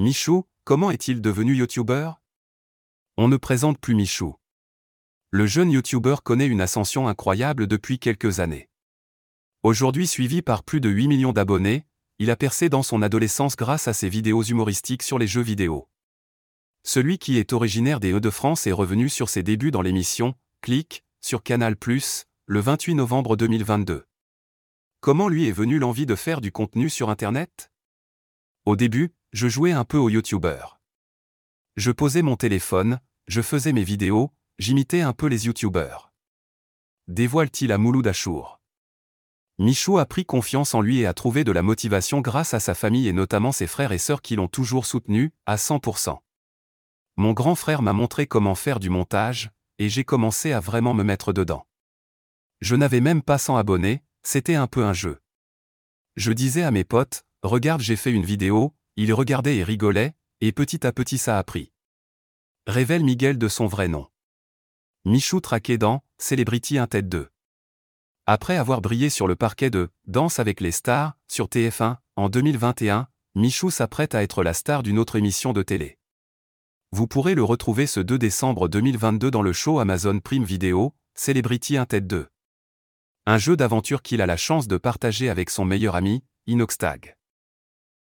Michou, comment est-il devenu youtubeur? On ne présente plus Michou. Le jeune youtubeur connaît une ascension incroyable depuis quelques années. Aujourd'hui suivi par plus de 8 millions d'abonnés, il a percé dans son adolescence grâce à ses vidéos humoristiques sur les jeux vidéo. Celui qui est originaire des Hauts-de-France est revenu sur ses débuts dans l'émission Clic sur Canal+, le 28 novembre 2022. Comment lui est venue l'envie de faire du contenu sur Internet? Au début, je jouais un peu au youtubeur. Je posais mon téléphone, je faisais mes vidéos, j'imitais un peu les youtubeurs. Dévoile-t-il à Mouloud Achour? Michou a pris confiance en lui et a trouvé de la motivation grâce à sa famille et notamment ses frères et sœurs qui l'ont toujours soutenu, à 100%. Mon grand frère m'a montré comment faire du montage, et j'ai commencé à vraiment me mettre dedans. Je n'avais même pas 100 abonnés, c'était un peu un jeu. Je disais à mes potes, regarde, j'ai fait une vidéo, ils regardaient et rigolaient, et petit à petit ça a pris. Révèle Miguel de son vrai nom. Michou traqué dans Celebrity 1 Tête 2. Après avoir brillé sur le parquet de Danse avec les stars sur TF1 en 2021, Michou s'apprête à être la star d'une autre émission de télé. Vous pourrez le retrouver ce 2 décembre 2022 dans le show Amazon Prime Vidéo, Celebrity 1 Tête 2. Un jeu d'aventure qu'il a la chance de partager avec son meilleur ami, Inoxtag.